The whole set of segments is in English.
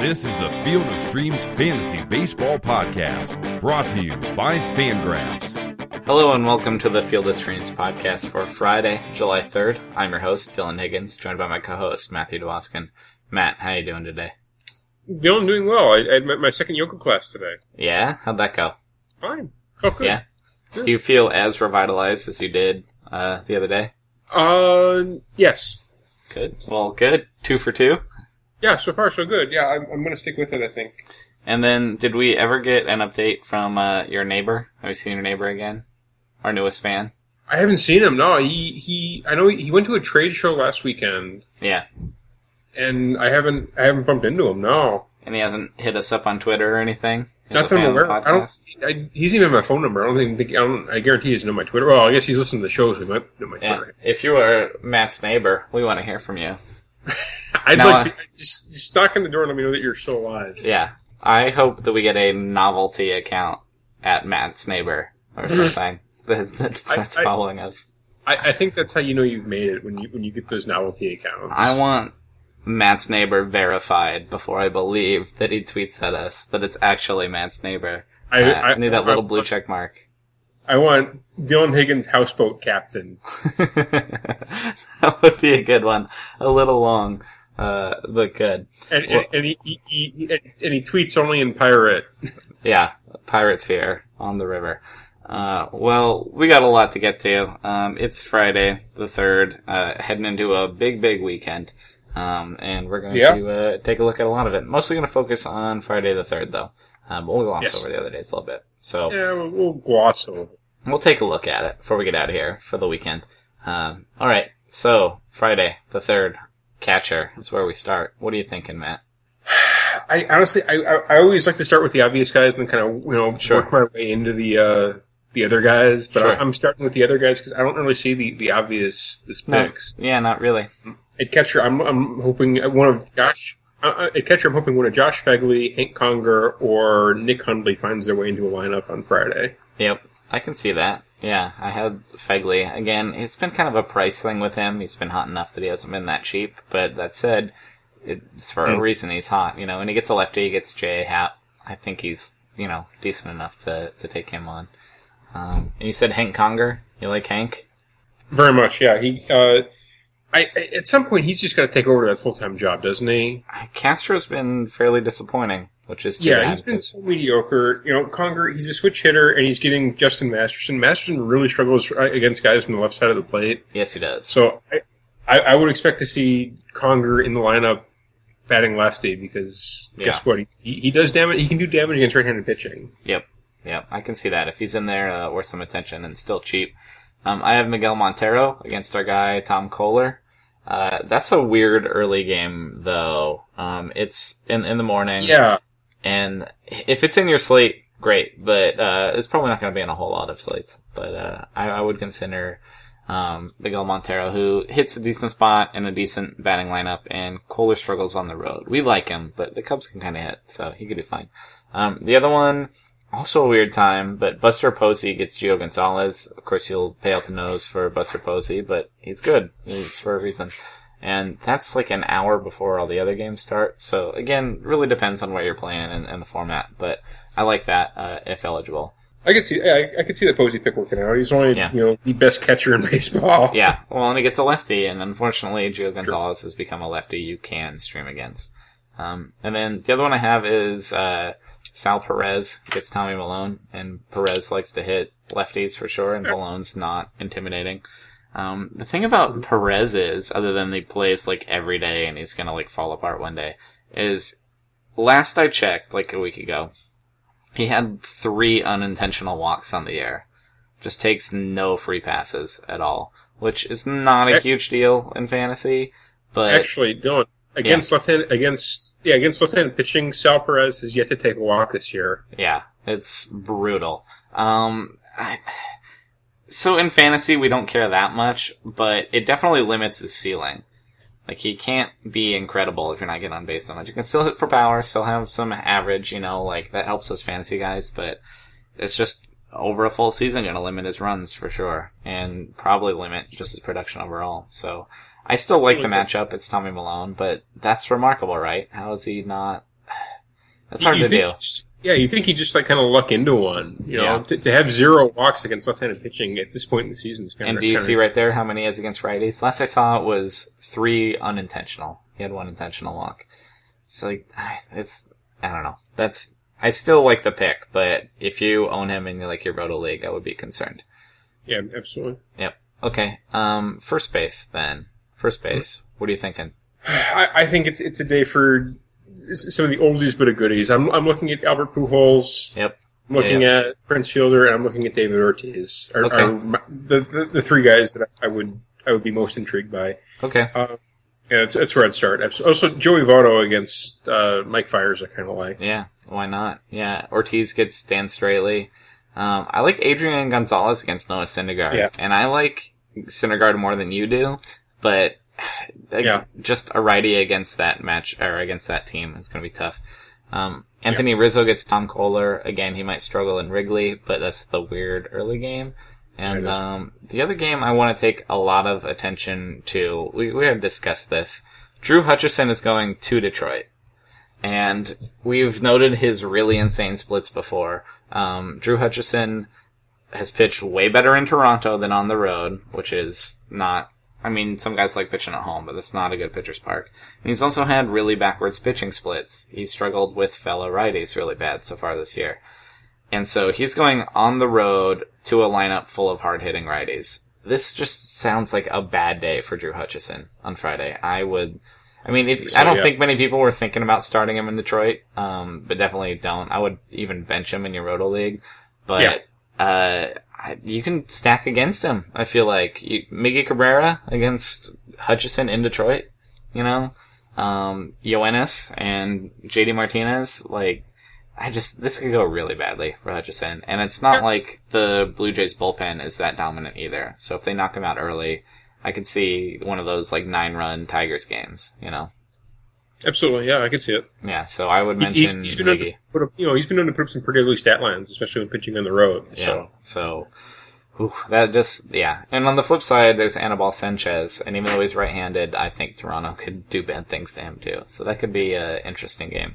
This is the Field of Streams Fantasy Baseball Podcast, brought to you by Fangraphs. Hello and welcome to the Field of Streams Podcast for Friday, July 3rd. I'm your host, Dylan Higgins, joined by my co-host, Matthew Dwoskin. Matt, how you doing today? Dylan, doing well. I had my second yoga class today. Yeah? How'd that go? Fine. Oh, good. Yeah? Good. Do you feel as revitalized as you did the other day? Yes. Good. Well, good. 2 for 2. Yeah, so far so good. Yeah, I'm going to stick with it, I think. And then, did we ever get an update from your neighbor? Have you seen your neighbor again? Our newest fan? I haven't seen him, no. I know he went to a trade show last weekend. Yeah. And I haven't bumped into him, no. And he hasn't hit us up on Twitter or anything? Not that I'm aware. He's even my phone number. I guarantee he doesn't know my Twitter. Well, I guess he's listened to the shows. So he might know my Twitter. If you are Matt's neighbor, we want to hear from you. Just knock on the door and let me know that you're still alive. Yeah. I hope that we get a novelty account at Matt's neighbor or something that starts following us. I think that's how you know you've made it, when you get those novelty accounts. I want Matt's neighbor verified before I believe that he tweets at us that it's actually Matt's neighbor. I need that little blue check mark. I want Dylan Higgins houseboat captain. That would be a good one. A little long, but good. And he tweets only in pirate. Yeah, pirates here on the river. Well, we got a lot to get to. It's Friday the 3rd, heading into a big, big weekend. And we're going to take a look at a lot of it. Mostly going to focus on Friday the 3rd, though. But we'll gloss over the other days a little bit. So yeah, we'll gloss over. We'll take a look at it before we get out of here for the weekend. All right, so Friday the 3rd, catcher is where we start. What are you thinking, Matt? I honestly, I always like to start with the obvious guys and then kind of work my way into the other guys. But sure. I'm starting with the other guys because I don't really see the obvious picks. Yeah, not really. At catcher, I'm hoping one of Josh. At catcher, I'm hoping one of Josh Phegley, Hank Conger, or Nick Hundley finds their way into a lineup on Friday. Yep, I can see that. Yeah, I had Phegley. Again, it's been kind of a price thing with him. He's been hot enough that he hasn't been that cheap, but that said, it's for a reason he's hot. When he gets a lefty, he gets J.A. Happ. I think he's, decent enough to take him on. And you said Hank Conger? You like Hank? Very much, yeah. He... at some point, he's just got to take over that full-time job, doesn't he? Castro's been fairly disappointing, which is too bad. Yeah, he's been so mediocre. Conger, he's a switch hitter, and he's getting Justin Masterson. Masterson really struggles against guys from the left side of the plate. Yes, he does. So I would expect to see Conger in the lineup batting lefty because guess what? He does damage. He can do damage against right-handed pitching. Yep. I can see that. If he's in there, worth some attention and still cheap. I have Miguel Montero against our guy, Tom Koehler. That's a weird early game, though. It's in the morning. Yeah. And if it's in your slate, great. But it's probably not going to be in a whole lot of slates. But I would consider Miguel Montero, who hits a decent spot and a decent batting lineup, and Koehler struggles on the road. We like him, but the Cubs can kind of hit, so he could do fine. The other one... Also a weird time, but Buster Posey gets Gio Gonzalez. Of course, you'll pay out the nose for Buster Posey, but he's good. It's for a reason. And that's like an hour before all the other games start. So, again, really depends on what you're playing and the format, but I like that if eligible. I could see the Posey pick working out. He's only the best catcher in baseball. Yeah, well, and he gets a lefty, and unfortunately, Gio Gonzalez has become a lefty you can stream against. And then the other one I have is... Sal Perez gets Tommy Milone, and Perez likes to hit lefties for sure, and Malone's not intimidating. The thing about Perez is, other than he plays like every day and he's gonna like fall apart one day, is last I checked, like a week ago, he had 3 unintentional walks on the year. Just takes no free passes at all, which is not a huge deal in fantasy, but... Actually, don't. Against left-handed pitching, Sal Perez has yet to take a walk this year. Yeah, it's brutal. So in fantasy, we don't care that much, but it definitely limits his ceiling. Like, he can't be incredible if you're not getting on base that much. You can still hit for power, still have some average, that helps us fantasy guys, but it's just over a full season going to limit his runs for sure, and probably limit just his production overall, so... I still like the matchup. It's Tommy Milone, but that's remarkable, right? How is he not... That's hard to do. Yeah, you think he just like kind of luck into one, you know? To have zero walks against left-handed pitching at this point in the season is kind of. And do you see right there how many he has against righties? Last I saw it was 3 unintentional. He had 1 intentional walk. It's like I don't know. I still like the pick, but if you own him in like your Roto League, I would be concerned. Yeah, absolutely. Yep. Okay. First base then. First base. Mm-hmm. What are you thinking? I think it's a day for some of the oldies but a goodies. I'm looking at Albert Pujols. Yep. I'm looking at Prince Fielder, and I'm looking at David Ortiz. Are the 3 guys that I would be most intrigued by. Okay. Yeah, that's where I'd start. Also, Joey Votto against Mike Fiers, I kind of like. Yeah, why not? Yeah, Ortiz gets Dan Straley. I like Adrian Gonzalez against Noah Syndergaard. Yeah. And I like Syndergaard more than you do, but just a righty against that match or against that team is going to be tough. Anthony Rizzo gets Tom Koehler. Again, he might struggle in Wrigley, but that's the weird early game. And the other game I want to take a lot of attention to, we have discussed this. Drew Hutchison is going to Detroit. And we've noted his really insane splits before. Drew Hutchison has pitched way better in Toronto than on the road, which is not... I mean, some guys like pitching at home, but that's not a good pitcher's park. And he's also had really backwards pitching splits. He struggled with fellow righties really bad so far this year. And so he's going on the road to a lineup full of hard-hitting righties. This just sounds like a bad day for Drew Hutchison on Friday. I don't think many people were thinking about starting him in Detroit, but definitely don't. I would even bench him in your Roto League, but you can stack against him. I feel like Miggy Cabrera against Hutchison in Detroit, you know, Yoenis and JD Martinez, like. This could go really badly for Hutchison. And it's not like the Blue Jays bullpen is that dominant either. So if they knock him out early, I could see one of those, like, 9-run Tigers games, you know? Absolutely, yeah, I could see it. Yeah, so I would mention he's been Miggy. He's been known to put up some pretty ugly stat lines, especially when pitching on the road. And on the flip side, there's Anibal Sanchez. And even though he's right-handed, I think Toronto could do bad things to him, too. So that could be an interesting game.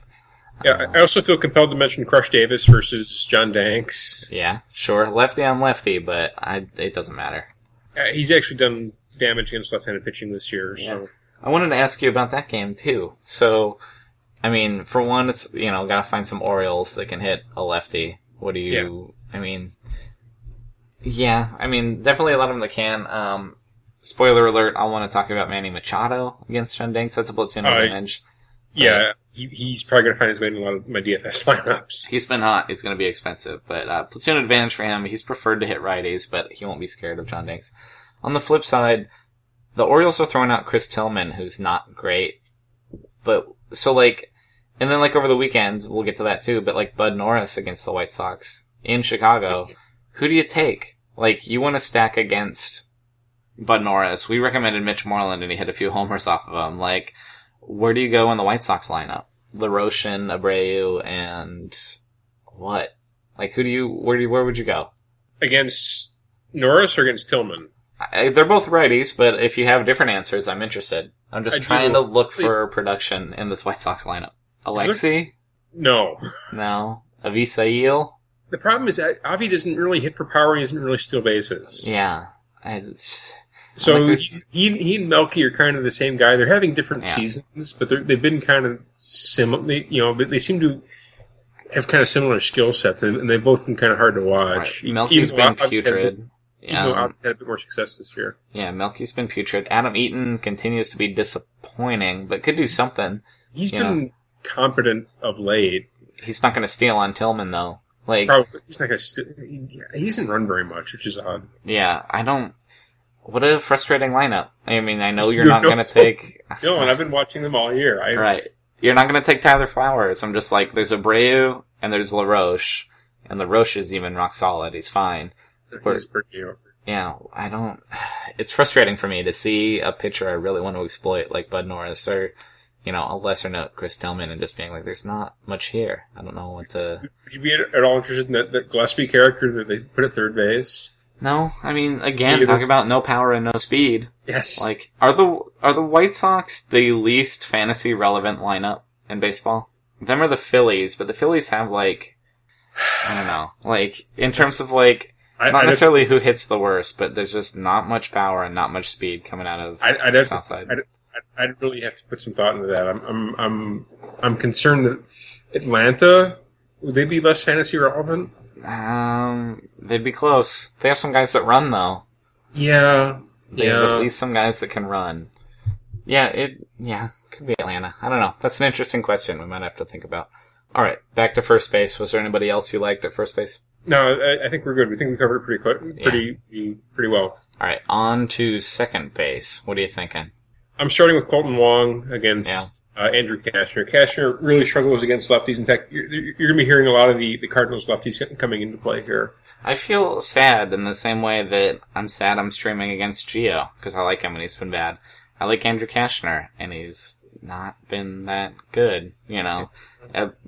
Yeah, I also feel compelled to mention Crush Davis versus John Danks. Yeah, sure. Lefty on lefty, but it doesn't matter. He's actually done damage against left-handed pitching this year. Yeah. So I wanted to ask you about that game, too. So, I mean, for one, it's, got to find some Orioles that can hit a lefty. What do you... Yeah. Definitely a lot of them that can. Spoiler alert, I want to talk about Manny Machado against John Danks. That's a platoon revenge. Yeah, he's probably going to find his way in a lot of my DFS lineups. He's been hot. It's going to be expensive. But platoon advantage for him. He's preferred to hit righties, but he won't be scared of John Danks. On the flip side, the Orioles are throwing out Chris Tillman, who's not great. But so, like, and then, like, over the weekend, we'll get to that, too, but, like, Bud Norris against the White Sox in Chicago, who do you take? Like, you want to stack against Bud Norris. We recommended Mitch Moreland, and he hit a few homers off of him. Like... Where do you go in the White Sox lineup? LaRoche and Abreu and what? Like, where would you go? Against Norris or against Tillman? They're both righties, but if you have different answers, I'm interested. I'm just trying to look for production in this White Sox lineup. Alexi? No. Avisaíl? The problem is that Avi doesn't really hit for power. He doesn't really steal bases. Yeah. So like he and Melky are kind of the same guy. They're having different seasons, but they've been kind of similar. They seem to have kind of similar skill sets, and they've both been kind of hard to watch. Right. Melky's been putrid. I've had a bit more success this year. Yeah, Melky's been putrid. Adam Eaton continues to be disappointing, but could do something. He's been competent of late. He's not going to steal on Tillman, though. Like probably, he's not going to steal. He doesn't run very much, which is odd. Yeah, I don't. What a frustrating lineup. I mean, I know you're not going to take... No, and I've been watching them all year. Right. You're not going to take Tyler Flowers. I'm just like, there's Abreu, and there's LaRoche, and LaRoche is even rock solid. He's fine. He's pretty over. Yeah, I don't... It's frustrating for me to see a pitcher I really want to exploit, like Bud Norris, or, a lesser note, Chris Tillman, and just being like, there's not much here. I don't know what to... Would you be at all interested in that Gillespie character that they put at third base? No, I mean, again, talk about no power and no speed. Yes. Like, are the White Sox the least fantasy relevant lineup in baseball? them or the Phillies, but the Phillies have, like, I don't know, like, in terms of, like, not necessarily who hits the worst, but there's just not much power and not much speed coming out of the South Side. I'd really have to put some thought into that. I'm concerned that Atlanta, would they be less fantasy relevant? They'd be close. They have some guys that run, though. Yeah. They have at least some guys that can run. Yeah, could be Atlanta. I don't know. That's an interesting question we might have to think about. All right, back to first base. Was there anybody else you liked at first base? No, I think we're good. We think we covered it pretty well. All right, on to second base. What are you thinking? I'm starting with Colton Wong against Andrew Cashner. Cashner really struggles against lefties. In fact, you're going to be hearing a lot of the Cardinals lefties coming into play here. I feel sad in the same way that I'm sad I'm streaming against Gio, because I like him and he's been bad. I like Andrew Cashner, and he's not been that good, you know.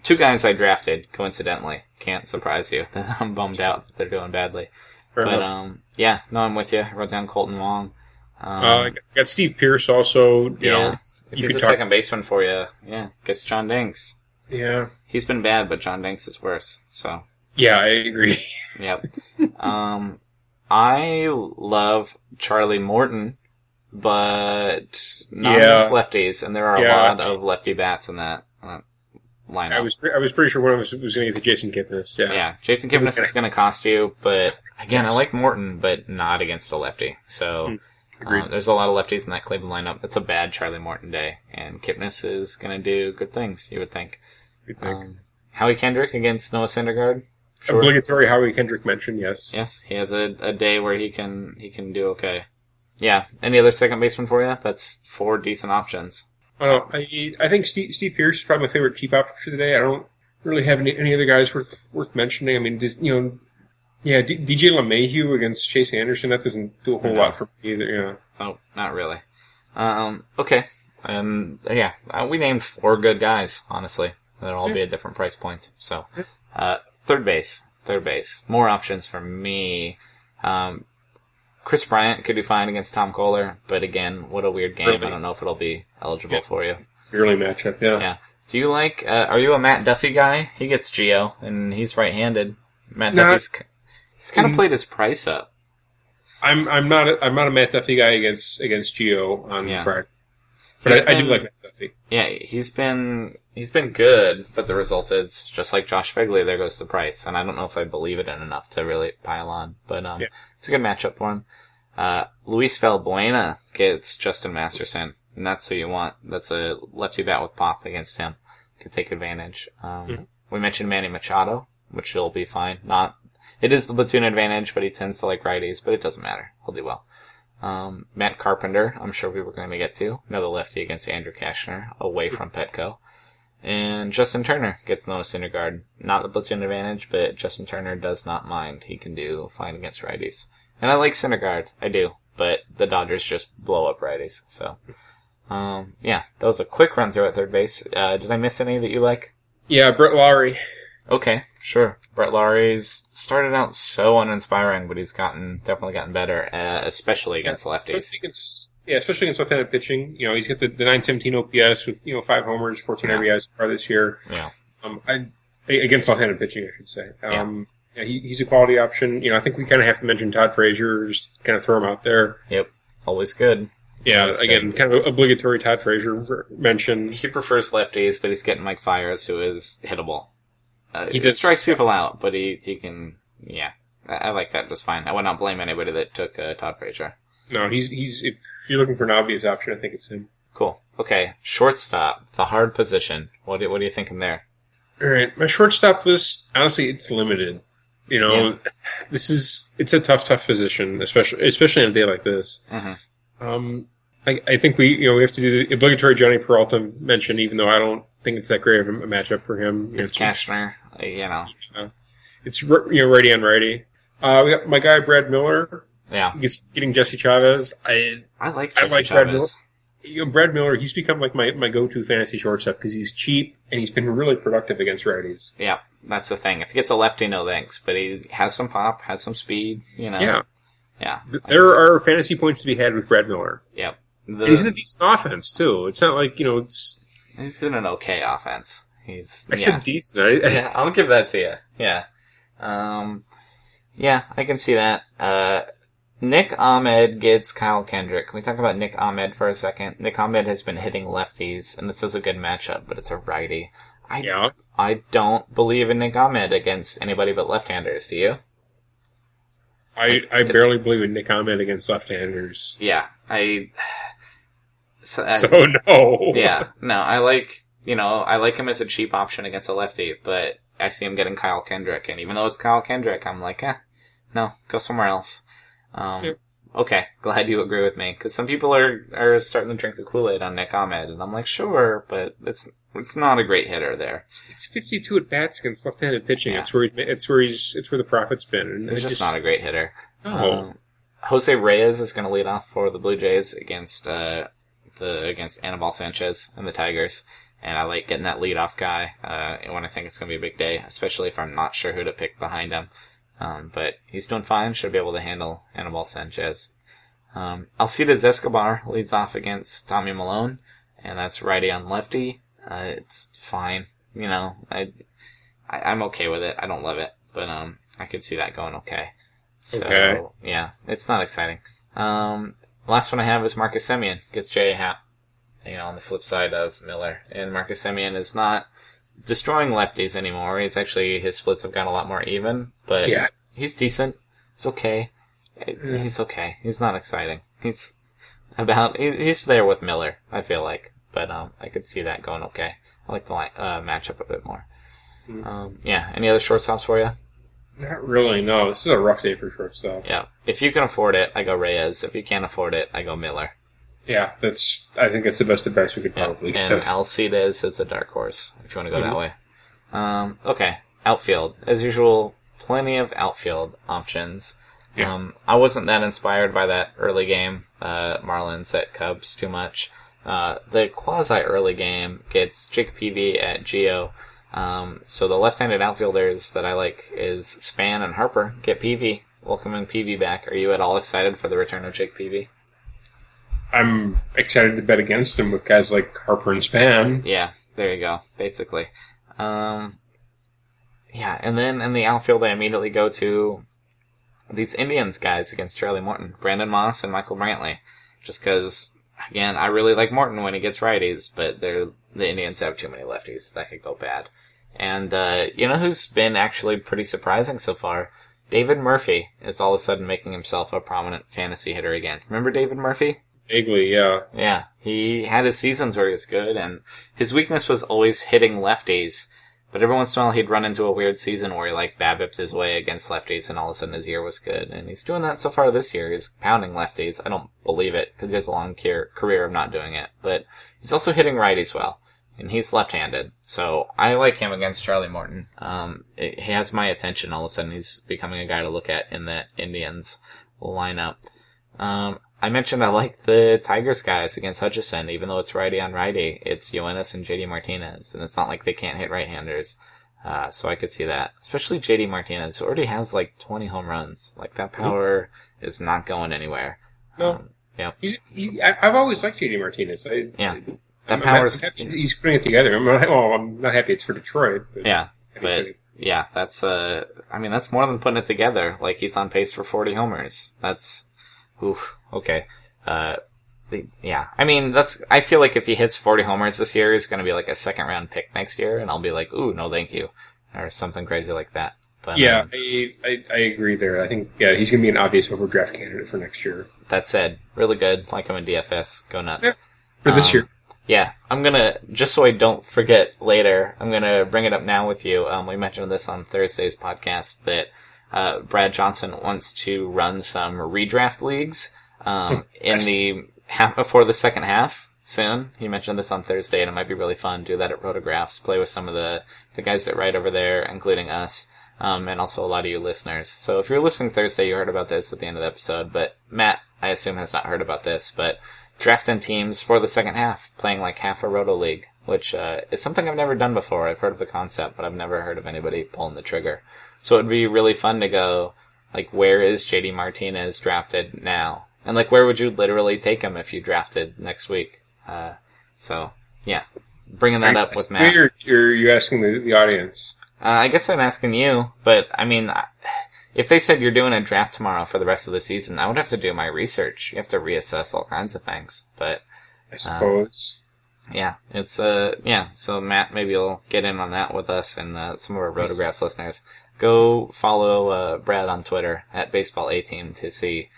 Two guys I drafted, coincidentally. Can't surprise you. I'm bummed out that they're doing badly. Fair enough. I'm with you. I wrote down Colton Wong. Got Steve Pearce also. You know, he's a second baseman for you. Yeah, gets John Danks. Yeah. He's been bad, but John Danks is worse, so. Yeah, I agree. Yep. I love Charlie Morton, but not against lefties, and there are a lot of lefty bats in that lineup. I was pretty sure one of us was going to get to Jason Kipnis. Yeah, Jason Kipnis is going to cost you, but again, I like Morton, but not against a lefty. So there's a lot of lefties in that Cleveland lineup. That's a bad Charlie Morton day, and Kipnis is going to do good things, you would think. Howie Kendrick against Noah Syndergaard. Sure. Obligatory Howie Kendrick mention, yes. Yes, he has a day where he can do okay. Yeah. Any other second baseman for you? That's four decent options. I think Steve Pearce is probably my favorite cheap option for the day. I don't really have any other guys worth mentioning. I mean, DJ LeMahieu against Chase Anderson, that doesn't do a whole lot for me either. Yeah. Oh, not really. Okay. And we named four good guys, honestly. They'll all be at different price points. So, third base. More options for me. Chris Bryant could do fine against Tom Koehler, but again, what a weird game. Really? I don't know if it'll be eligible for you. Early matchup, yeah. Do you like, are you a Matt Duffy guy? He gets Gio, and he's right-handed. He's kind of played his price up. I'm not a Matt Duffy guy against Gio on Friday. But I do like Matt Duffy. Yeah, he's been good, but the result is, just like Josh Phegley, there goes the price. And I don't know if I believe it in enough to really pile on. But it's a good matchup for him. Luis Valbuena gets Justin Masterson, and that's who you want. That's a lefty bat with pop against him. Could take advantage. We mentioned Manny Machado, which will be fine. It is the platoon advantage, but he tends to like righties, but it doesn't matter. He'll do well. Matt Carpenter, I'm sure we were going to get to. Another lefty against Andrew Cashner, away from Petco. And Justin Turner gets Noah Syndergaard. Not the platoon advantage, but Justin Turner does not mind. He can do fine against righties. And I like Syndergaard, I do, but the Dodgers just blow up righties. So, that was a quick run through at third base. Did I miss any that you like? Yeah, Brett Lawrie. Okay, sure. Brett Lawrie's started out so uninspiring, but he's definitely gotten better, especially against lefties. Especially against left-handed pitching. You know, he's got the 917 OPS with 5 homers, 14 RBIs far this year. Yeah. Against left-handed pitching, I should say. He's a quality option. You know, I think we kind of have to mention Todd Frazier, just kind of throw him out there. Yep, always good. Yeah, kind of obligatory Todd Frazier mention. He prefers lefties, but he's getting Mike Fiers, who is hittable. He strikes people out, but he can, I like that just fine. I would not blame anybody that took Todd Frazier. No, he's. If you're looking for an obvious option, I think it's him. Cool. Okay, shortstop, the hard position. What are you thinking there? All right, my shortstop list, honestly, it's limited. You know, it's a tough position, especially on a day like this. Mm-hmm. I think we have to do the obligatory Johnny Peralta mention, even though I don't think it's that great of a matchup for him. It's Cashner, it's righty on righty. We got my guy Brad Miller. Yeah, he's getting Jesse Chavez. I like Jesse Chavez. Brad Miller. Brad Miller, he's become like my go-to fantasy shortstop because he's cheap and he's been really productive against righties. Yeah, that's the thing. If he gets a lefty, no thanks. But he has some pop, has some speed. Yeah. There are fantasy points to be had with Brad Miller. Yep. And he's in a decent offense too. It's not like he's in an okay offense. He's actually decent. Yeah, I'll give that to you. Yeah. Yeah, I can see that. Nick Ahmed gets Kyle Kendrick. Can we talk about Nick Ahmed for a second? Nick Ahmed has been hitting lefties, and this is a good matchup, but it's a righty. I don't believe in Nick Ahmed against anybody but left-handers, do you? I barely believe in Nick Ahmed against left-handers. Yeah, So no. Yeah, no, I like him as a cheap option against a lefty, but I see him getting Kyle Kendrick, and even though it's Kyle Kendrick, I'm like, no, go somewhere else. Yep. Okay, glad you agree with me, because some people are starting to drink the Kool-Aid on Nick Ahmed, and I'm like, sure, but it's not a great hitter there. It's 52 at bats against left-handed pitching. Yeah. It's where the profit's been. And it's just not a great hitter. Jose Reyes is going to lead off for the Blue Jays against Anibal Sanchez and the Tigers. And I like getting that leadoff guy when I think it's going to be a big day, especially if I'm not sure who to pick behind him. But he's doing fine. Should be able to handle Anibal Sanchez. Alcides Escobar leads off against Tommy Milone, and that's righty on lefty. It's fine. You know, I'm okay with it. I don't love it, but I could see that going okay. So, okay. Yeah, it's not exciting. Last one I have is Marcus Semien gets J.A. Happ. You know, on the flip side of Miller. And Marcus Semien is not destroying lefties anymore. It's actually, his splits have gotten a lot more even, but he's decent. It's okay. He's okay. He's not exciting. He's there with Miller, I feel like. But I could see that going okay. I like the matchup a bit more. Any other shortstops for you? Not really, no. This is a rough day for shortstop. Yeah. If you can afford it, I go Reyes. If you can't afford it, I go Miller. Yeah, I think that's the best advice we could probably get. And Alcides is a dark horse, if you want to go that way. Okay, outfield. As usual, plenty of outfield options. Yeah. I wasn't that inspired by that early game, Marlins at Cubs, too much. The quasi-early game gets Jake Peavy at Gio. So the left-handed outfielders that I like is Span and Harper. Get Peavy. Welcoming Peavy back. Are you at all excited for the return of Jake Peavy? I'm excited to bet against him with guys like Harper and Span. Yeah, there you go, basically. And then in the outfield, I immediately go to these Indians guys against Charlie Morton, Brandon Moss and Michael Brantley, just because, again, I really like Morton when he gets righties, but the Indians have too many lefties. That could go bad. And you know who's been actually pretty surprising so far? David Murphy is all of a sudden making himself a prominent fantasy hitter again. Remember David Murphy? Vaguely, yeah. Yeah, he had his seasons where he was good, and his weakness was always hitting lefties, but every once in a while he'd run into a weird season where he, BABIP'd his way against lefties, and all of a sudden his year was good, and he's doing that so far this year. He's pounding lefties. I don't believe it, because he has a long career of not doing it, but he's also hitting righties well, and he's left-handed, so I like him against Charlie Morton. He has my attention. All of a sudden he's becoming a guy to look at in that Indians lineup. I mentioned I like the Tigers guys against Hutchison, even though it's righty on righty. It's Yoenis and JD Martinez, and it's not like they can't hit right-handers. So I could see that. Especially JD Martinez, who already has 20 home runs. That power is not going anywhere. No. Yeah. I've always liked JD Martinez. He's putting it together. I'm not happy it's for Detroit. But yeah. Yeah, that's, that's more than putting it together. He's on pace for 40 homers. That's, oof. Okay. I feel like if he hits 40 homers this year, he's going to be a second round pick next year, and I'll be like, ooh, no, thank you, or something crazy like that. But, I agree there. I think he's going to be an obvious overdraft candidate for next year. That said, really good. Like him in DFS, go nuts for this year. Yeah, I'm gonna, just so I don't forget later, I'm gonna bring it up now with you. We mentioned this on Thursday's podcast that Brad Johnson wants to run some redraft leagues. In the half before the second half soon. He mentioned this on Thursday, and it might be really fun. Do that at Rotographs. Play with some of the guys that write over there, including us, and also a lot of you listeners. So if you're listening Thursday, you heard about this at the end of the episode, but Matt, I assume, has not heard about this, but drafting teams for the second half, playing half a Roto League, which is something I've never done before. I've heard of the concept, but I've never heard of anybody pulling the trigger. So it'd be really fun to go, where is JD Martinez drafted now? And where would you literally take him if you drafted next week? So, yeah, bringing that up with Matt. You're asking the audience. I guess I'm asking you, but I mean, if they said you're doing a draft tomorrow for the rest of the season, I would have to do my research. You have to reassess all kinds of things, but I suppose. Yeah, it's so Matt maybe will get in on that with us and some of our Rotographs listeners. Go follow Brad on Twitter at BaseballAteam to see,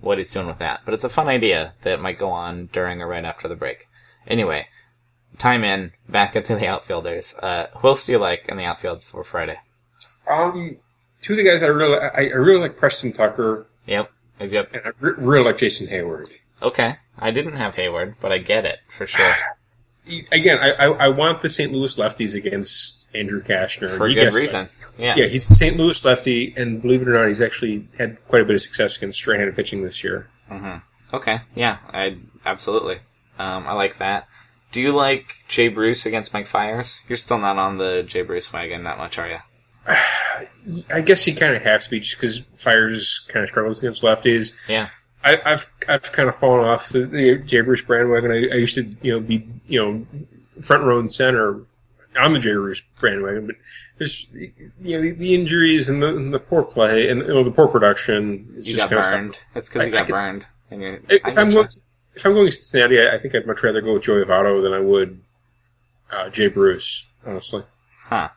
what he's doing with that. But it's a fun idea that might go on during or right after the break. Anyway, time in, back into the outfielders. Who else do you like in the outfield for Friday? Two of the guys I really like Preston Tucker. Yep. And I really like Jason Hayward. Okay. I didn't have Hayward, but I get it, for sure. Again, I want the St. Louis lefties against Andrew Cashner. For good reason. Yeah, he's a St. Louis lefty, and believe it or not, he's actually had quite a bit of success against right-handed pitching this year. Mm-hmm. Okay, yeah, absolutely. I like that. Do you like Jay Bruce against Mike Fiers? You're still not on the Jay Bruce wagon that much, are you? I guess you kind of have to be, just because Fiers kind of struggles against lefties. Yeah. I've kind of fallen off the Jay Bruce bandwagon. I used to be front row and center on the Jay Bruce bandwagon, but there's the injuries and the poor play and the poor production. It's you just got burned. That's because you got burned. If I'm going to Cincinnati, I think I'd much rather go with Joey Votto than I would Jay Bruce, honestly. Huh?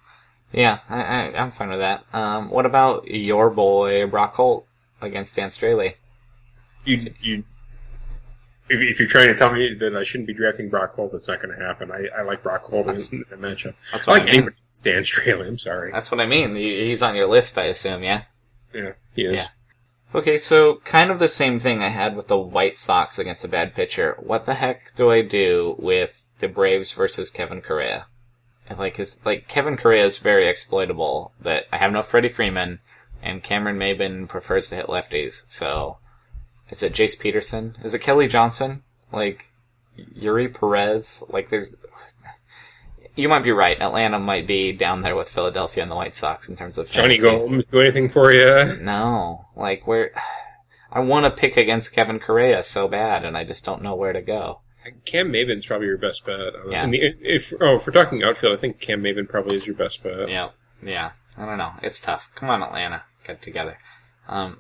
Yeah, I'm fine with that. What about your boy Brock Holt against Dan Straley? You, if you're trying to tell me that I shouldn't be drafting Brock Holt, that's not going to happen. I like Brock Holt in that matchup. That's what I mean. Dan Straley, I'm sorry. That's what I mean. He's on your list, I assume, yeah? Yeah, he is. Yeah. Okay, so kind of the same thing I had with the White Sox against a bad pitcher. What the heck do I do with the Braves versus Kevin Correa? And Kevin Correa is very exploitable, but I have no Freddie Freeman, and Cameron Maybin prefers to hit lefties, so... Is it Jace Peterson? Is it Kelly Johnson? Yuri Perez? There's... You might be right. Atlanta might be down there with Philadelphia and the White Sox in terms of fantasy. Johnny Gomes do anything for you? No. I want to pick against Kevin Correa so bad, and I just don't know where to go. Cam Maybin's probably your best bet. Yeah. If we're talking outfield, I think Cam Maybin probably is your best bet. Yeah. I don't know. It's tough. Come on, Atlanta. Get it together.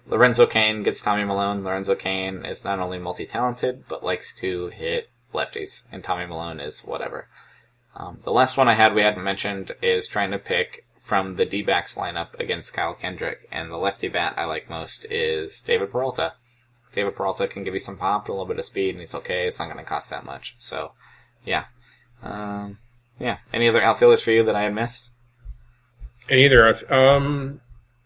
Lorenzo Cain gets Tommy Milone. Lorenzo Cain is not only multi-talented, but likes to hit lefties, and Tommy Milone is whatever. The last one we hadn't mentioned is trying to pick from the D-backs lineup against Kyle Kendrick, and the lefty bat I like most is David Peralta. David Peralta can give you some pop, and a little bit of speed, and he's okay. It's not going to cost that much. So, yeah. Any other outfielders for you that I had missed? Any other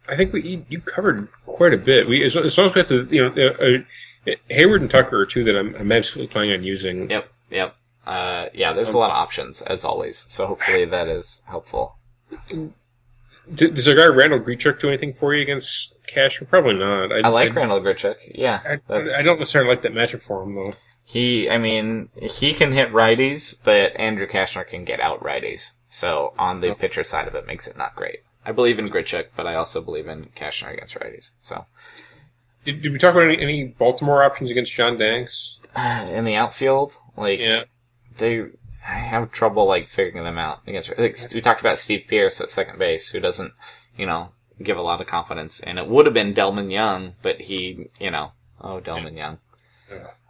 I think you covered quite a bit. As long as we have to, Hayward and Tucker are two that I'm actually planning on using. Yep. There's a lot of options, as always, so hopefully that is helpful. Does our guy Randall Grichuk do anything for you against Cash? Probably not. I like Randall Grichuk, yeah. I don't necessarily like that matchup for him, though. He can hit righties, but Andrew Cashner can get out righties. So on the pitcher side of it makes it not great. I believe in Grichuk, but I also believe in Cashner against righties. So, did we talk about any Baltimore options against John Danks in the outfield? I have trouble figuring them out against. We talked about Steve Pearce at second base, who doesn't, give a lot of confidence. And it would have been Delman Young, but he, Delman Young,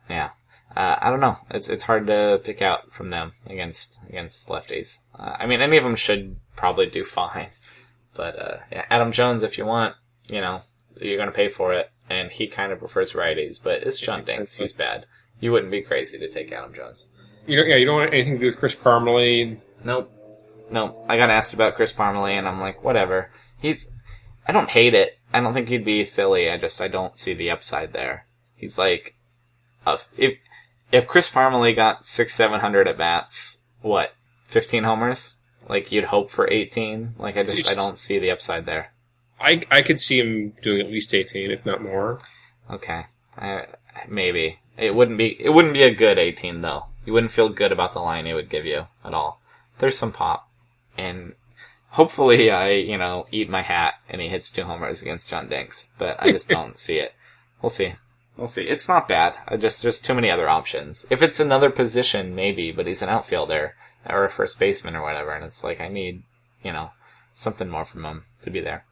yeah. I don't know. It's hard to pick out from them against lefties. Any of them should probably do fine. But Adam Jones, if you want, you're going to pay for it. And he kind of prefers righties, but it's John Danks. He's bad. You wouldn't be crazy to take Adam Jones. You don't want anything to do with Chris Parmalee. Nope. I got asked about Chris Parmalee, and I'm like, whatever. I don't hate it. I don't think he'd be silly. I don't see the upside there. He's if Chris Parmalee got 600-700 at bats, 15 homers? You'd hope for 18. I don't see the upside there. I could see him doing at least 18, if not more. Okay. Maybe. It wouldn't be a good 18, though. You wouldn't feel good about the line he would give you at all. There's some pop. And hopefully I eat my hat and he hits 2 homers against John Danks. But I just don't see it. We'll see. It's not bad. There's too many other options. If it's another position, maybe, but he's an outfielder. or a first baseman or whatever. And it's like, I need, you know, something more from him to be there.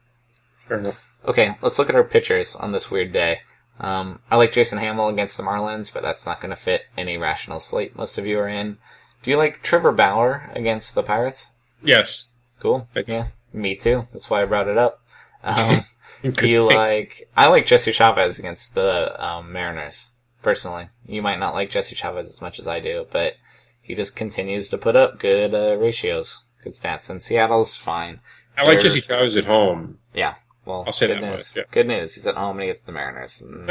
Fair enough. Okay, let's look at our pitchers on this weird day. I like Jason Hamill against the Marlins, but that's not going to fit any rational slate most of you are in. Do you like Trevor Bauer against the Pirates? Yes. Cool. Yeah, me too. That's why I brought it up. I like Jesse Chavez against the Mariners, personally. You might not like Jesse Chavez as much as I do, but he just continues to put up good ratios, good stats. And Seattle's fine. I like Jesse Chavez at home. Yeah. Well, I'll say that much. Yeah. Good news. He's at home and he gets the Mariners. And,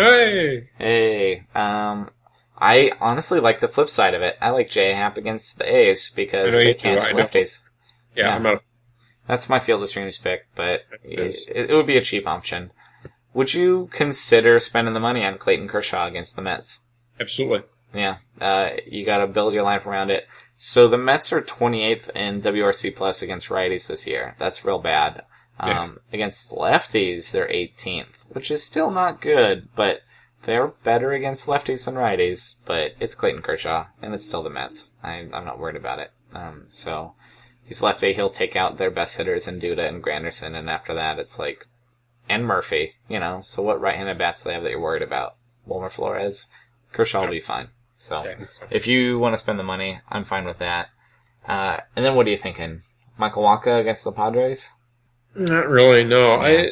hey. I honestly like the flip side of it. I like Jay Happ against the A's because they can't hit lefties. Yeah. That's my Field of Streams pick, but it would be a cheap option. Would you consider spending the money on Clayton Kershaw against the Mets? Absolutely. Yeah. You got to build your lineup around it. So the Mets are 28th in WRC plus against righties this year. That's real bad. Against lefties, they're 18th, which is still not good, but they're better against lefties than righties. But it's Clayton Kershaw, and it's still the Mets. I'm not worried about it. So he's lefty. He'll take out their best hitters in Duda and Granderson, and after that, it's like, and Murphy, you know. So what right-handed bats do they have that you're worried about? Wilmer Flores? Kershaw will be fine. So if you want to spend the money, I'm fine with that. And then what are you thinking? Michael Wacha against the Padres? Not really, no. Yeah.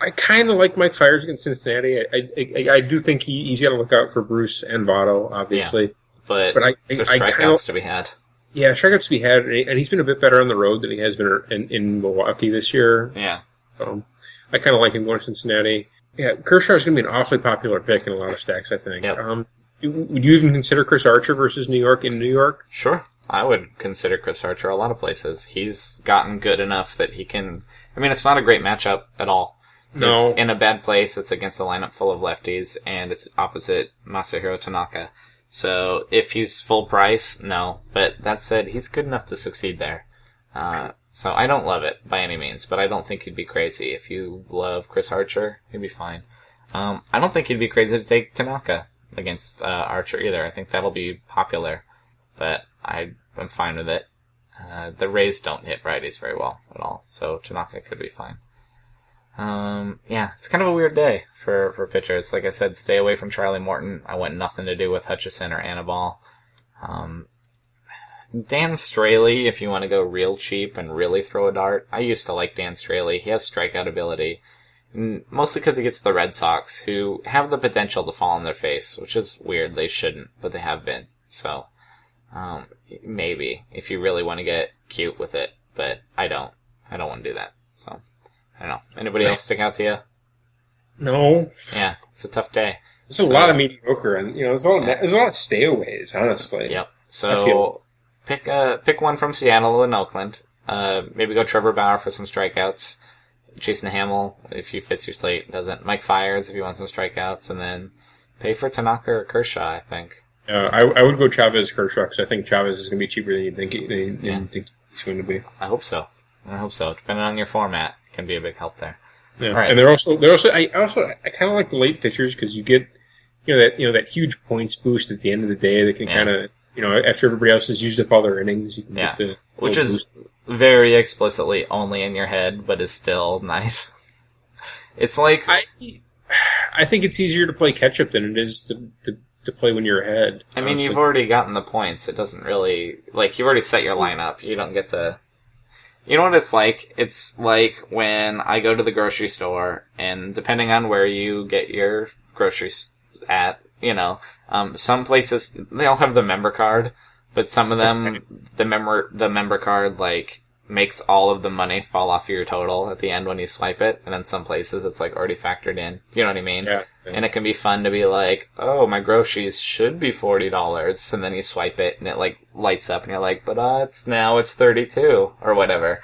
I kind of like Mike Fiers against Cincinnati. I do think he's got to look out for Bruce and Votto, obviously. Yeah, but there's strikeouts to be had. Yeah, strikeouts to be had, and he's been a bit better on the road than he has been in Milwaukee this year. Yeah. So I kind of like him going to Cincinnati. Yeah, Kershaw's going to be an awfully popular pick in a lot of stacks, I think. Yep. Would you even consider Chris Archer versus New York in New York? Sure. I would consider Chris Archer a lot of places. He's gotten good enough that he can... I mean, it's not a great matchup at all. No. It's in a bad place. It's against a lineup full of lefties, and it's opposite Masahiro Tanaka. So if he's full price, no. But that said, he's good enough to succeed there. So I don't love it by any means, but I don't think he'd be crazy. If you love Chris Archer, he'd be fine. I don't think he'd be crazy to take Tanaka against Archer either. I think that'll be popular, but I'm fine with it. The Rays don't hit righties very well at all, so Tanaka could be fine. Yeah, it's kind of a weird day for pitchers. Like I said, stay away from Charlie Morton. I want nothing to do with Hutchison or Anibal. Dan Straley, if you want to go real cheap and really throw a dart. I used to like Dan Straley. He has strikeout ability, mostly because he gets the Red Sox, who have the potential to fall on their face, which is weird. They shouldn't, but they have been. So, maybe, if you really want to get cute with it, but I don't want to do that. So, I don't know. Anybody else stick out to you? No. Yeah, it's a tough day. There's a lot of mediocre, and, you know, there's a lot of stayaways, honestly. Yep. So, pick one from Seattle and Oakland. Maybe go Trevor Bauer for some strikeouts. Jason Hamill, if he fits your slate, doesn't. Mike Fiers, if you want some strikeouts, and then pay for Tanaka or Kershaw, I think. I would go Chavez Kershaw, because I think Chavez is going to be cheaper than you think he's going to be. I hope so. Depending on your format, it can be a big help there. Yeah. All right. And I kind of like the late pitchers, because you get, that huge points boost at the end of the day that can kind of, after everybody else has used up all their innings, you can get the which is very explicitly only in your head, but is still nice. It's like I think it's easier to play catch up than it is to play when you're ahead. I mean, you've already gotten the points. It doesn't really... Like, you've already set your lineup. You don't get to... You know what it's like? It's like when I go to the grocery store, and depending on where you get your groceries at, some places, they all have the member card, but some of them, the member card, like, makes all of the money fall off your total at the end when you swipe it, and then some places it's like already factored in. You know what I mean? Yeah. And it can be fun to be like, oh, my groceries should be $40, and then you swipe it and it like lights up and you're like, but it's $32 or whatever.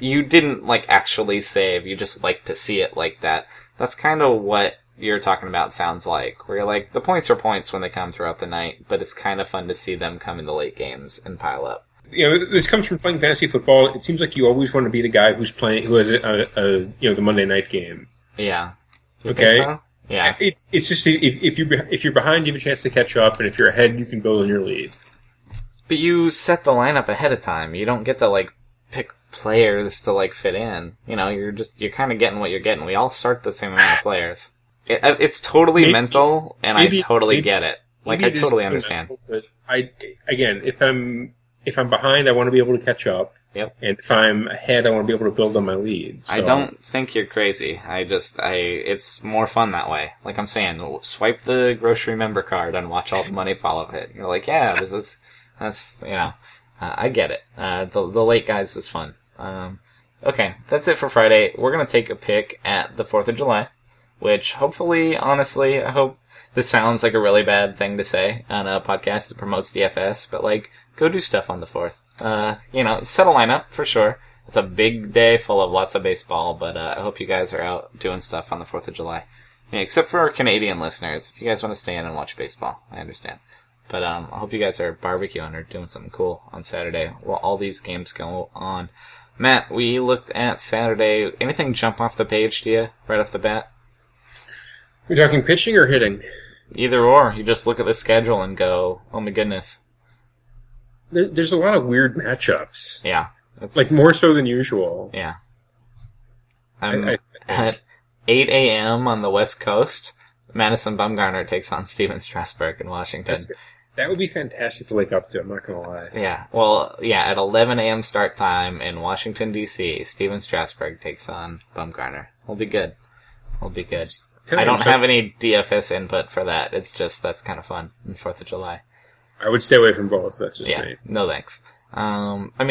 You didn't like actually save, you just like to see it like that. That's kind of what you're talking about sounds like, where you're like, the points are points when they come throughout the night, but it's kind of fun to see them come in the late games and pile up. This comes from playing fantasy football. It seems like you always want to be the guy who has the Monday night game. Yeah. You think so? Yeah. It's just if you're behind, you have a chance to catch up, and if you're ahead, you can build on your lead. But you set the lineup ahead of time. You don't get to, like, pick players to, like, fit in. You know, you're kind of getting what you're getting. We all start the same amount of players. It's totally mental, and I totally get it. Like, I totally understand. Mental, but if I'm behind, I want to be able to catch up. Yep. And if I'm ahead, I want to be able to build on my lead. So. I don't think you're crazy. It's more fun that way. Like I'm saying, swipe the grocery member card and watch all the money fall off it. You're like, yeah, I get it. The late guys is fun. Okay, that's it for Friday. We're going to take a pick at the 4th of July, which hopefully, honestly, I hope this sounds like a really bad thing to say on a podcast that promotes DFS, but like, go do stuff on the 4th. Set a lineup for sure. It's a big day full of lots of baseball, but I hope you guys are out doing stuff on the 4th of July. Yeah, except for our Canadian listeners. If you guys want to stay in and watch baseball, I understand. But I hope you guys are barbecuing or doing something cool on Saturday while all these games go on. Matt, we looked at Saturday. Anything jump off the page to you right off the bat? We're talking pitching or hitting? Either or. You just look at the schedule and go, oh my goodness. There's a lot of weird matchups. Yeah. Like, more so than usual. Yeah. At 8 a.m. on the West Coast, Madison Bumgarner takes on Steven Strasburg in Washington. That would be fantastic to wake up to, I'm not going to lie. Yeah. Well, yeah, at 11 a.m. start time in Washington, D.C., Steven Strasburg takes on Bumgarner. It'll be good. I don't have any DFS input for that. It's just that's kind of fun on 4th of July. I would stay away from both. That's just me. No thanks.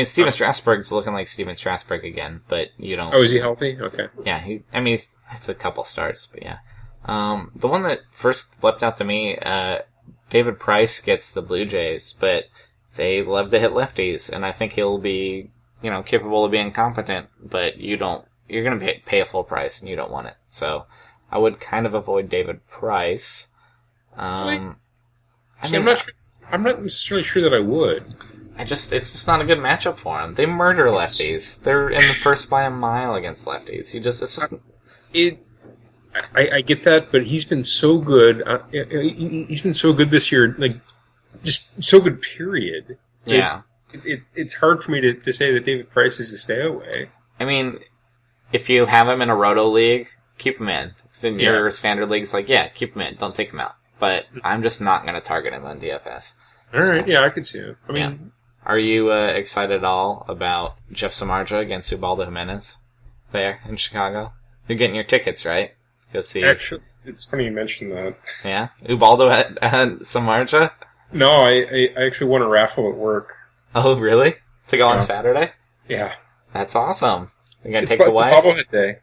Steven Strasburg's looking like Steven Strasburg again, but you don't... Oh, is he healthy? Okay. Yeah, it's a couple starts, but yeah. The one that first leapt out to me, David Price gets the Blue Jays, but they love to hit lefties, and I think he'll be, capable of being competent, but you're going to pay a full price, and you don't want it. So I would kind of avoid David Price. I'm not necessarily sure that I would. It's just not a good matchup for him. They murder lefties. They're in the first by a mile against lefties. I get that, but he's been so good. He's been so good this year. Like, just so good. Period. Yeah. It's hard for me to say that David Price is a stay away. I mean, if you have him in a roto league, keep him in. Because in your standard league, it's like, yeah, keep him in. Don't take him out. But I'm just not going to target him on DFS. All right, I can see it. I mean, are you excited at all about Jeff Samardzija against Ubaldo Jimenez there in Chicago? You're getting your tickets, right? You'll see. Actually, it's funny you mentioned that. Yeah? Ubaldo at Samardzija? No, I actually won a raffle at work. Oh, really? To go on Saturday? Yeah. That's awesome. You're going to take the wife? It's a bobblehead day.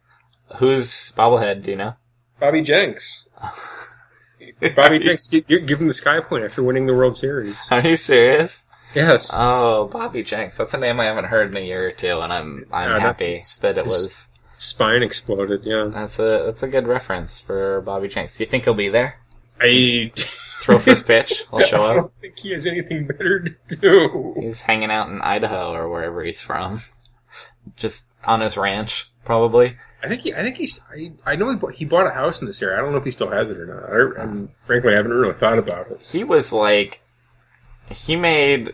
Who's bobblehead, do you know? Bobby Jenks. Bobby Jenks, you're giving the Sky Point after winning the World Series. Are you serious? Yes. Oh, Bobby Jenks. That's a name I haven't heard in a year or two, and I'm happy that it was... Spine exploded, yeah. That's a good reference for Bobby Jenks. Do you think he'll be there? Throw first pitch, he'll show up. I don't think he has anything better to do. He's hanging out in Idaho or wherever he's from. Just on his ranch, probably. I know he bought a house in this area. I don't know if he still has it or not. Frankly, I haven't really thought about it. He was like, he made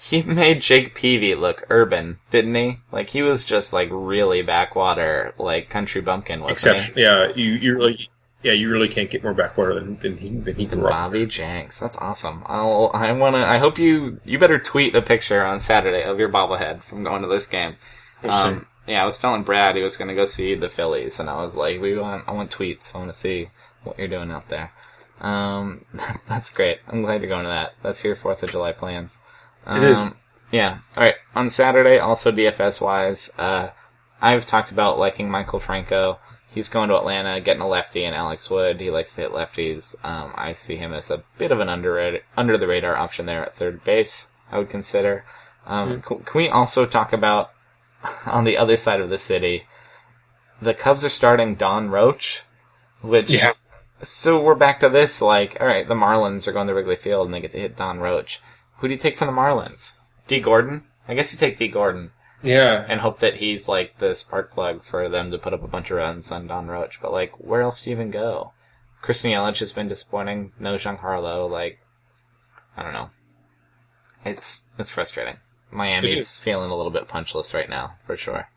Jake Peavy look urban, didn't he? Like, he was just like really backwater, like country bumpkin, wasn't he? Yeah, you really can't get more backwater than Bobby Jenks. That's awesome. I hope you better tweet a picture on Saturday of your bobblehead from going to this game. We'll see. Yeah, I was telling Brad he was going to go see the Phillies, and I was like, I want tweets. I want to see what you're doing out there. That's great. I'm glad you're going to that. That's your 4th of July plans. It is. Yeah. All right. On Saturday, also DFS-wise, I've talked about liking Michael Franco. He's going to Atlanta, getting a lefty, and Alex Wood. He likes to hit lefties. I see him as a bit of an under-the-radar option there at third base, I would consider. Can we also talk about, on the other side of the city, the Cubs are starting Don Roach, which... Yeah. So we're back to this, like, all right, the Marlins are going to Wrigley Field, and they get to hit Don Roach. Who do you take for the Marlins? D. Gordon? I guess you take D. Gordon. Yeah. And hope that he's, like, the spark plug for them to put up a bunch of runs on Don Roach. But, like, where else do you even go? Christian Yelich has been disappointing. No Giancarlo. Like, I don't know. It's frustrating. Miami's feeling a little bit punchless right now, for sure.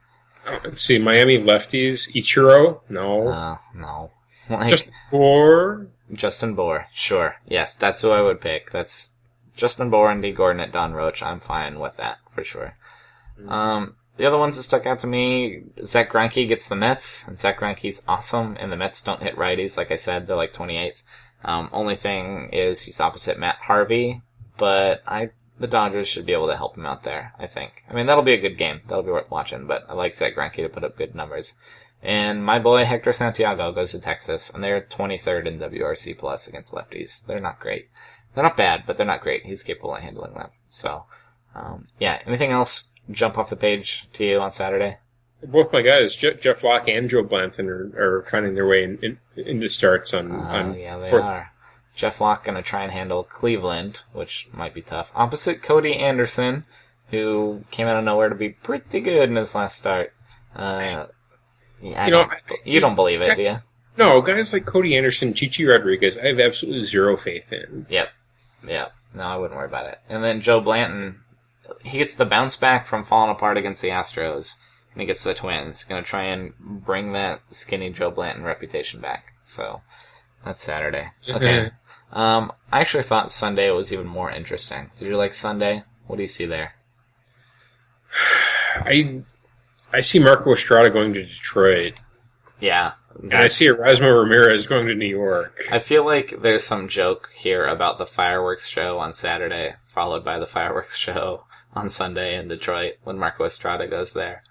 Oh, let's see, Miami lefties, Ichiro? No. No. Like, Justin Bohr? Justin Bohr, sure. Yes, that's who I would pick. That's Justin Bohr and D. Gordon at Don Roach. I'm fine with that, for sure. The other ones that stuck out to me, Zach Greinke gets the Mets, and Zach Greinke's awesome, and the Mets don't hit righties. Like I said, they're like 28th. Only thing is he's opposite Matt Harvey, but the Dodgers should be able to help him out there, I think. I mean, that'll be a good game. That'll be worth watching, but I like Zach Greinke to put up good numbers. And my boy Hector Santiago goes to Texas, and they're 23rd in WRC plus against lefties. They're not great. They're not bad, but they're not great. He's capable of handling them. So, anything else jump off the page to you on Saturday? Both my guys, Jeff Locke and Joe Blanton, are finding their way into starts on fourth. Jeff Locke going to try and handle Cleveland, which might be tough. Opposite Cody Anderson, who came out of nowhere to be pretty good in his last start. You don't believe it, do you? No, guys like Cody Anderson, Chichi Rodriguez, I have absolutely zero faith in. Yep. No, I wouldn't worry about it. And then Joe Blanton, he gets the bounce back from falling apart against the Astros, and he gets the Twins. Going to try and bring that skinny Joe Blanton reputation back. So that's Saturday. Okay. I actually thought Sunday was even more interesting. Did you like Sunday? What do you see there? I see Marco Estrada going to Detroit. Yeah. And I see Erasmo Ramirez going to New York. I feel like there's some joke here about the fireworks show on Saturday, followed by the fireworks show on Sunday in Detroit when Marco Estrada goes there.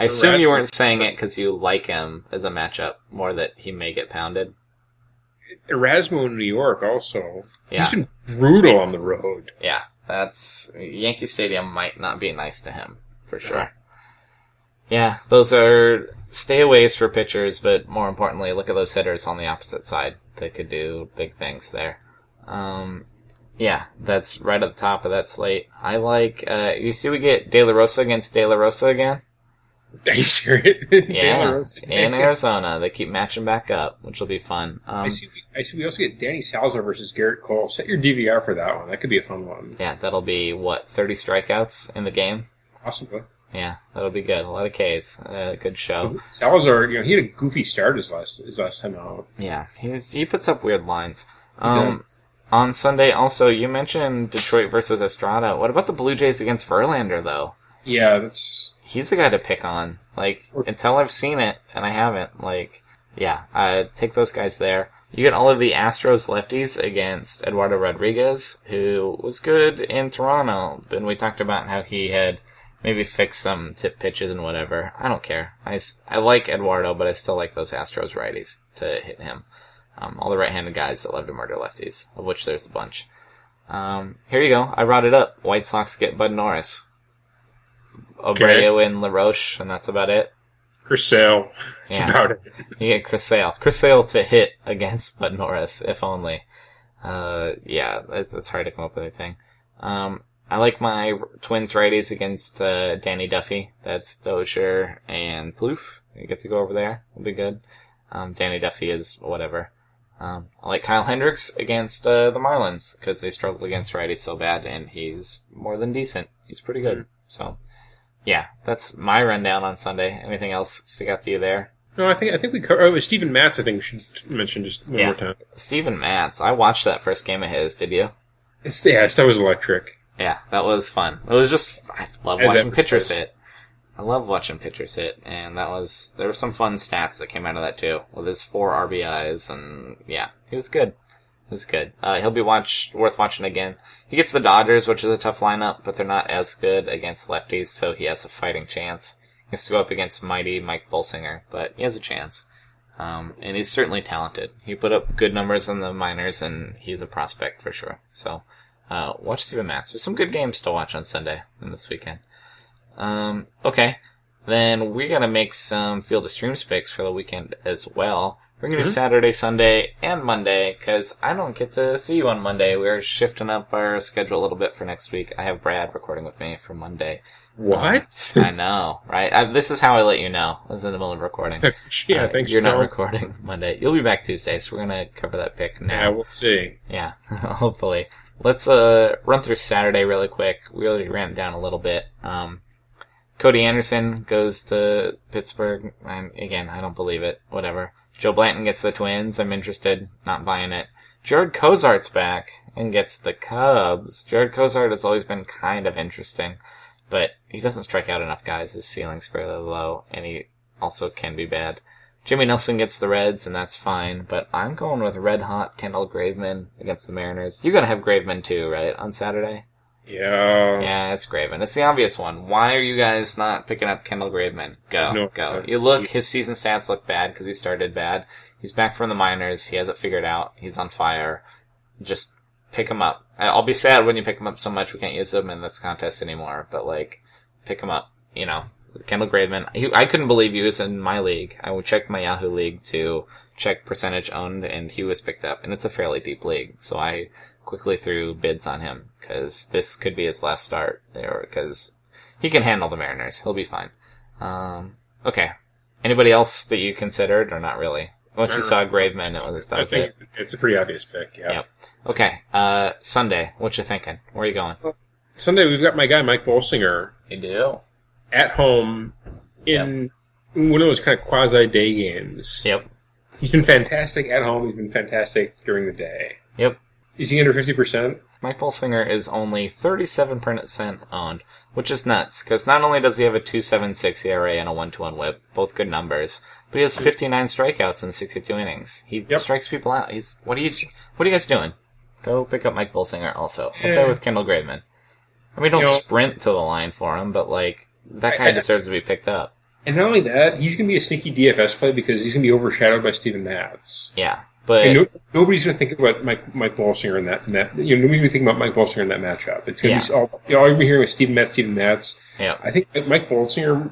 I assume you weren't saying it because you like him as a matchup, more that he may get pounded. Erasmo in New York also. Yeah. He's been brutal on the road. Yeah, Yankee Stadium might not be nice to him, for sure. Yeah, those are stayaways for pitchers, but more importantly, look at those hitters on the opposite side. They could do big things there. That's right at the top of that slate. I like, you see we get De La Rosa against De La Rosa again? Are you serious? Yeah, in Arizona. They keep matching back up, which will be fun. I see we also get Danny Salazar versus Garrett Cole. Set your DVR for that one. That could be a fun one. Yeah, that'll be, 30 strikeouts in the game? Possibly. Yeah, that'll be good. A lot of Ks. Good show. Salazar, he had a goofy start his last time out. Yeah, he puts up weird lines. On Sunday, also, you mentioned Detroit versus Estrada. What about the Blue Jays against Verlander, though? Yeah, that's... He's the guy to pick on. Until I've seen it, and I haven't, take those guys there. You get all of the Astros lefties against Eduardo Rodriguez, who was good in Toronto, and we talked about how he had maybe fixed some tip pitches and whatever. I don't care. I like Eduardo, but I still like those Astros righties to hit him. All the right-handed guys that love to murder lefties, of which there's a bunch. Here you go. I brought it up. White Sox get Bud Norris. Abreu and LaRoche, and that's about it. Chris Sale. That's about it. You get Chris Sale. Chris Sale to hit against Bud Norris, if only. It's hard to come up with anything. I like my Twins righties against Danny Duffy. That's Dozier and Plouffe. You get to go over there. It'll be good. Danny Duffy is whatever. I like Kyle Hendricks against the Marlins, because they struggle against righties so bad, and he's more than decent. He's pretty good. So... Yeah, that's my rundown on Sunday. Anything else stick out to you there? No, I think we covered... Oh, Steven Matz, I think we should mention just one more time. Steven Matz. I watched that first game of his, did you? That was electric. Yeah, that was fun. It was just... I love watching pitchers hit, and that was... There were some fun stats that came out of that, too, with his 4 RBIs, and he was good. He'll be worth watching again. He gets the Dodgers, which is a tough lineup, but they're not as good against lefties, so he has a fighting chance. He has to go up against mighty Mike Bolsinger, but he has a chance. And he's certainly talented. He put up good numbers in the minors, and he's a prospect for sure. So, watch Steven Matz. There's some good games to watch on Sunday and this weekend. Okay. Then we're gonna make some Field of Streams picks for the weekend as well. We're going to do Saturday, Sunday, and Monday, because I don't get to see you on Monday. We're shifting up our schedule a little bit for next week. I have Brad recording with me for Monday. What? I know, right? This is how I let you know. I was in the middle of recording. Yeah, thanks. You're not recording Monday. You'll be back Tuesday, so we're going to cover that pick now. Yeah, we'll see. Yeah, hopefully. Let's run through Saturday really quick. We already ran it down a little bit. Cody Anderson goes to Pittsburgh. Again, I don't believe it. Whatever. Joe Blanton gets the Twins. I'm interested. Not buying it. Jared Cozart's back and gets the Cubs. Jared Cozart has always been kind of interesting, but he doesn't strike out enough guys. His ceiling's fairly low, and he also can be bad. Jimmy Nelson gets the Reds, and that's fine, but I'm going with Red Hot Kendall Graveman against the Mariners. You're going to have Graveman too, right, on Saturday? Yeah. Yeah, it's Graveman. It's the obvious one. Why are you guys not picking up Kendall Graveman? Go. You look, his season stats look bad because he started bad. He's back from the minors. He has it figured out. He's on fire. Just pick him up. I'll be sad when you pick him up so much we can't use him in this contest anymore, but, like, pick him up, you know. Kendall Graveman. I couldn't believe he was in my league. I would check my Yahoo league to check percentage owned, and he was picked up. And it's a fairly deep league, so I quickly threw bids on him because this could be his last start, or because he can handle the Mariners. He'll be fine. Okay. Anybody else that you considered, or not really? Once you saw Graveman, I think it's a pretty obvious pick. Yeah. Yep. Okay. Sunday. What you thinking? Where are you going? Well, Sunday we've got my guy Mike Bolsinger. You do. At home in one of those kind of quasi-day games. Yep. He's been fantastic at home. He's been fantastic during the day. Yep. Is he under 50%? Mike Bolsinger is only 37% owned, which is nuts, because not only does he have a 2.76 ERA and a 1.21 WHIP, both good numbers, but he has 59 strikeouts in 62 innings. He strikes people out. What are you guys doing? Go pick up Mike Bolsinger also. Up there with Kendall Graveman. I mean, don't sprint to the line for him, but like... That guy deserves to be picked up. And not only that, he's going to be a sneaky DFS play because he's going to be overshadowed by Steven Matz. Yeah, but... And nobody's going to think about Mike Bolsinger in that... You know, nobody's going to think about Mike Bolsinger in that matchup. It's going to be... All you're hearing is Steven Matz. Yeah. I think Mike Bolsinger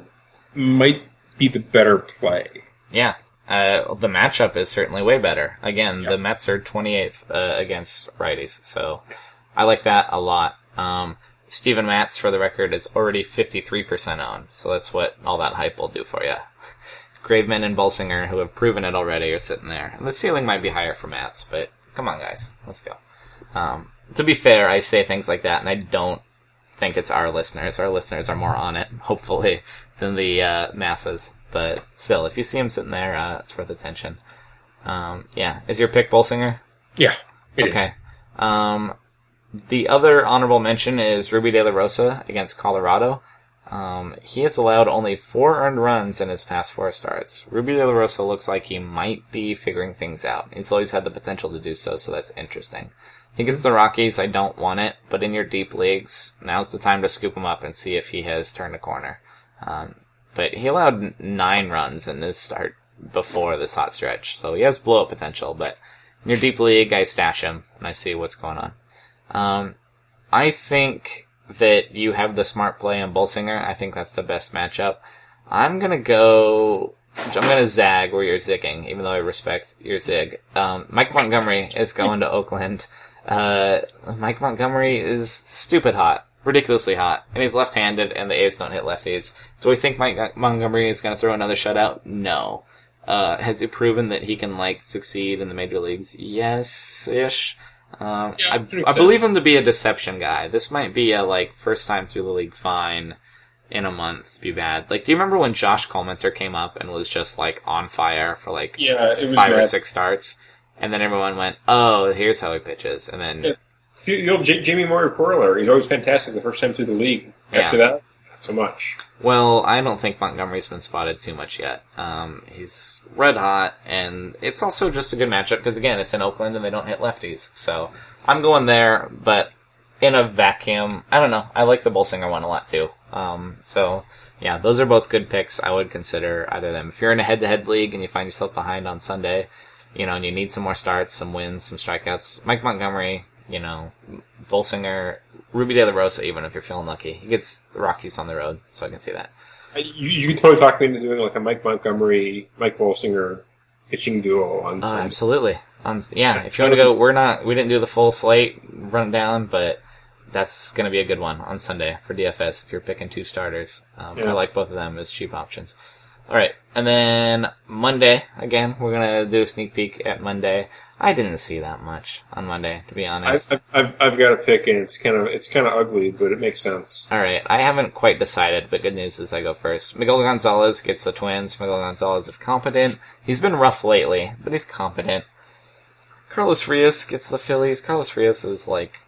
might be the better play. Yeah. The matchup is certainly way better. Again, the Mets are 28th against righties, so I like that a lot. Steven Matz, for the record, is already 53% owned, so that's what all that hype will do for you. Graveman and Bolsinger, who have proven it already, are sitting there. And the ceiling might be higher for Matz, but come on, guys. Let's go. To be fair, I say things like that, and I don't think it's our listeners. Our listeners are more on it, hopefully, than the masses. But still, if you see him sitting there, it's worth attention. Is your pick Bolsinger? Yeah, it is. The other honorable mention is Ruby De La Rosa against Colorado. He has allowed only 4 earned runs in his past 4 starts. Ruby De La Rosa looks like he might be figuring things out. He's always had the potential to do so, so that's interesting. Against the Rockies, I don't want it, but in your deep leagues, now's the time to scoop him up and see if he has turned a corner. But he allowed 9 runs in this start before this hot stretch, so he has blow-up potential, but in your deep league, I stash him and I see what's going on. I think that you have the smart play on Bolsinger. I think that's the best matchup. I'm gonna zag where you're zigging, even though I respect your zig. Mike Montgomery is going to Oakland. Mike Montgomery is stupid hot, ridiculously hot, and he's left-handed, and the A's don't hit lefties. Do we think Mike Montgomery is gonna throw another shutout? No. Has he proven that he can, like, succeed in the major leagues? Yes-ish. I believe him to be a deception guy. This might be a, like, first time through the league fine in a month be bad. Like, do you remember when Josh Colmenter came up and was just, like, on fire for, like, 5 or 6 starts? And then everyone went, oh, here's how he pitches. And then... Yeah. See, the old Jamie Moyer corollary. He's always fantastic the first time through the league. After that, not so much. Well, I don't think Montgomery's been spotted too much yet. He's red hot, and it's also just a good matchup because, again, it's in Oakland and they don't hit lefties. So I'm going there, but in a vacuum, I don't know. I like the Bolsinger one a lot, too. Those are both good picks. I would consider either of them. If you're in a head-to-head league and you find yourself behind on Sunday, you know, and you need some more starts, some wins, some strikeouts, Mike Montgomery, you know, Bolsinger, Ruby De La Rosa, even if you're feeling lucky. He gets the Rockies on the road, so I can see that. You can totally talk me into doing, like, a Mike Montgomery, Mike Bolsinger pitching duo on Sunday. Absolutely. If you want to go, we didn't do the full slate rundown, but that's going to be a good one on Sunday for DFS if you're picking 2 starters. I like both of them as cheap options. All right. And then Monday, again, we're going to do a sneak peek at Monday. I didn't see that much on Monday, to be honest. I've got a pick, and it's kind of ugly, but it makes sense. All right. I haven't quite decided, but good news is I go first. Miguel Gonzalez gets the Twins. Miguel Gonzalez is competent. He's been rough lately, but he's competent. Carlos Rios gets the Phillies. Carlos Rios is like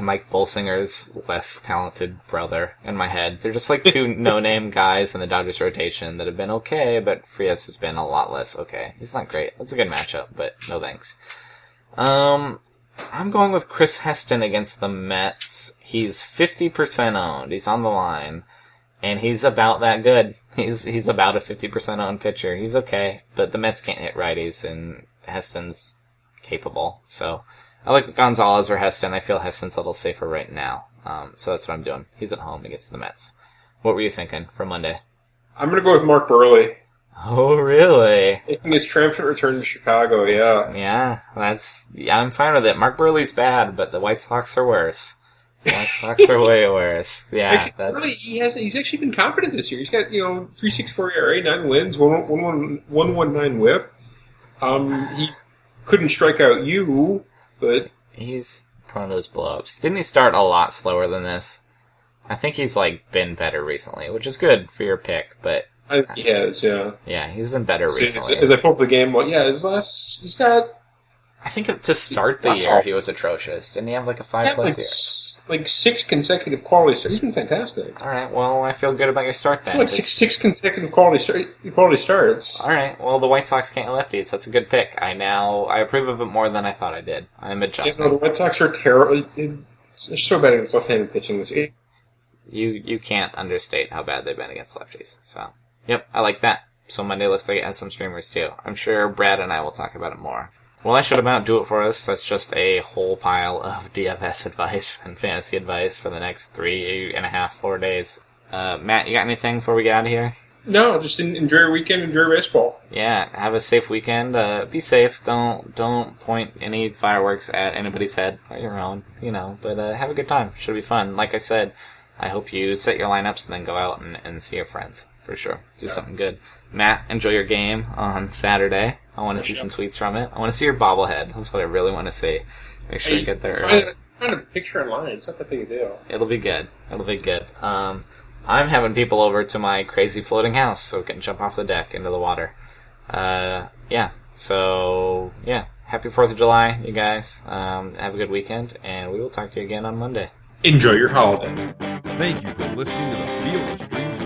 Mike Bolsinger's less talented brother in my head. They're just like two no-name guys in the Dodgers rotation that have been okay, but Frias has been a lot less okay. He's not great. That's a good matchup, but no thanks. I'm going with Chris Heston against the Mets. He's 50% owned. He's on the line. And he's about that good. He's about a 50% owned pitcher. He's okay, but the Mets can't hit righties, and Heston's capable, so... I like Gonzalez or Heston. I feel Heston's a little safer right now. So that's what I'm doing. He's at home against the Mets. What were you thinking for Monday? I'm going to go with Mark Burley. Oh, really? Making his triumphant return to Chicago, yeah. Yeah, I'm fine with it. Mark Burley's bad, but the White Sox are worse. The White Sox are way worse. Yeah. Actually, he's actually been competent this year. He's got, 3.64 ERA, 9 wins, 1.19 whip. He couldn't strike out you. But he's one of those blow-ups. Didn't he start a lot slower than this? I think he's, been better recently, which is good for your pick, but... he has, yeah. Yeah, he's been better recently. As I pull up the game, he's got... I think to start the year, he was atrocious. Didn't he have, a 5-plus year? Six consecutive quality starts. He's been fantastic. All right, well, I feel good about your start then. Six consecutive quality starts. All right, well, the White Sox can't lefties. That's a good pick. I approve of it more than I thought I did. I'm adjusting. The White Sox are terrible. They're so bad against left-handed pitching this year. You can't understate how bad they've been against lefties. So, yep, I like that. So Monday looks like it has some streamers, too. I'm sure Brad and I will talk about it more. Well, that should about do it for us. That's just a whole pile of DFS advice and fantasy advice for the next 4 days. Matt, you got anything before we get out of here? No, just enjoy your weekend, enjoy baseball. Yeah, have a safe weekend. Be safe. Don't point any fireworks at anybody's head or your own, But have a good time. Should be fun. Like I said, I hope you set your lineups and then go out and see your friends. For sure. Do something good. Matt, enjoy your game on Saturday. I want to see some tweets from it. I want to see your bobblehead. That's what I really want to see. Make sure you get there early. Find a picture online. It's not that big a deal. It'll be good. I'm having people over to my crazy floating house so we can jump off the deck into the water. So, happy 4th of July, you guys. Have a good weekend, and we will talk to you again on Monday. Enjoy your holiday. Thank you for listening to the Field of Streams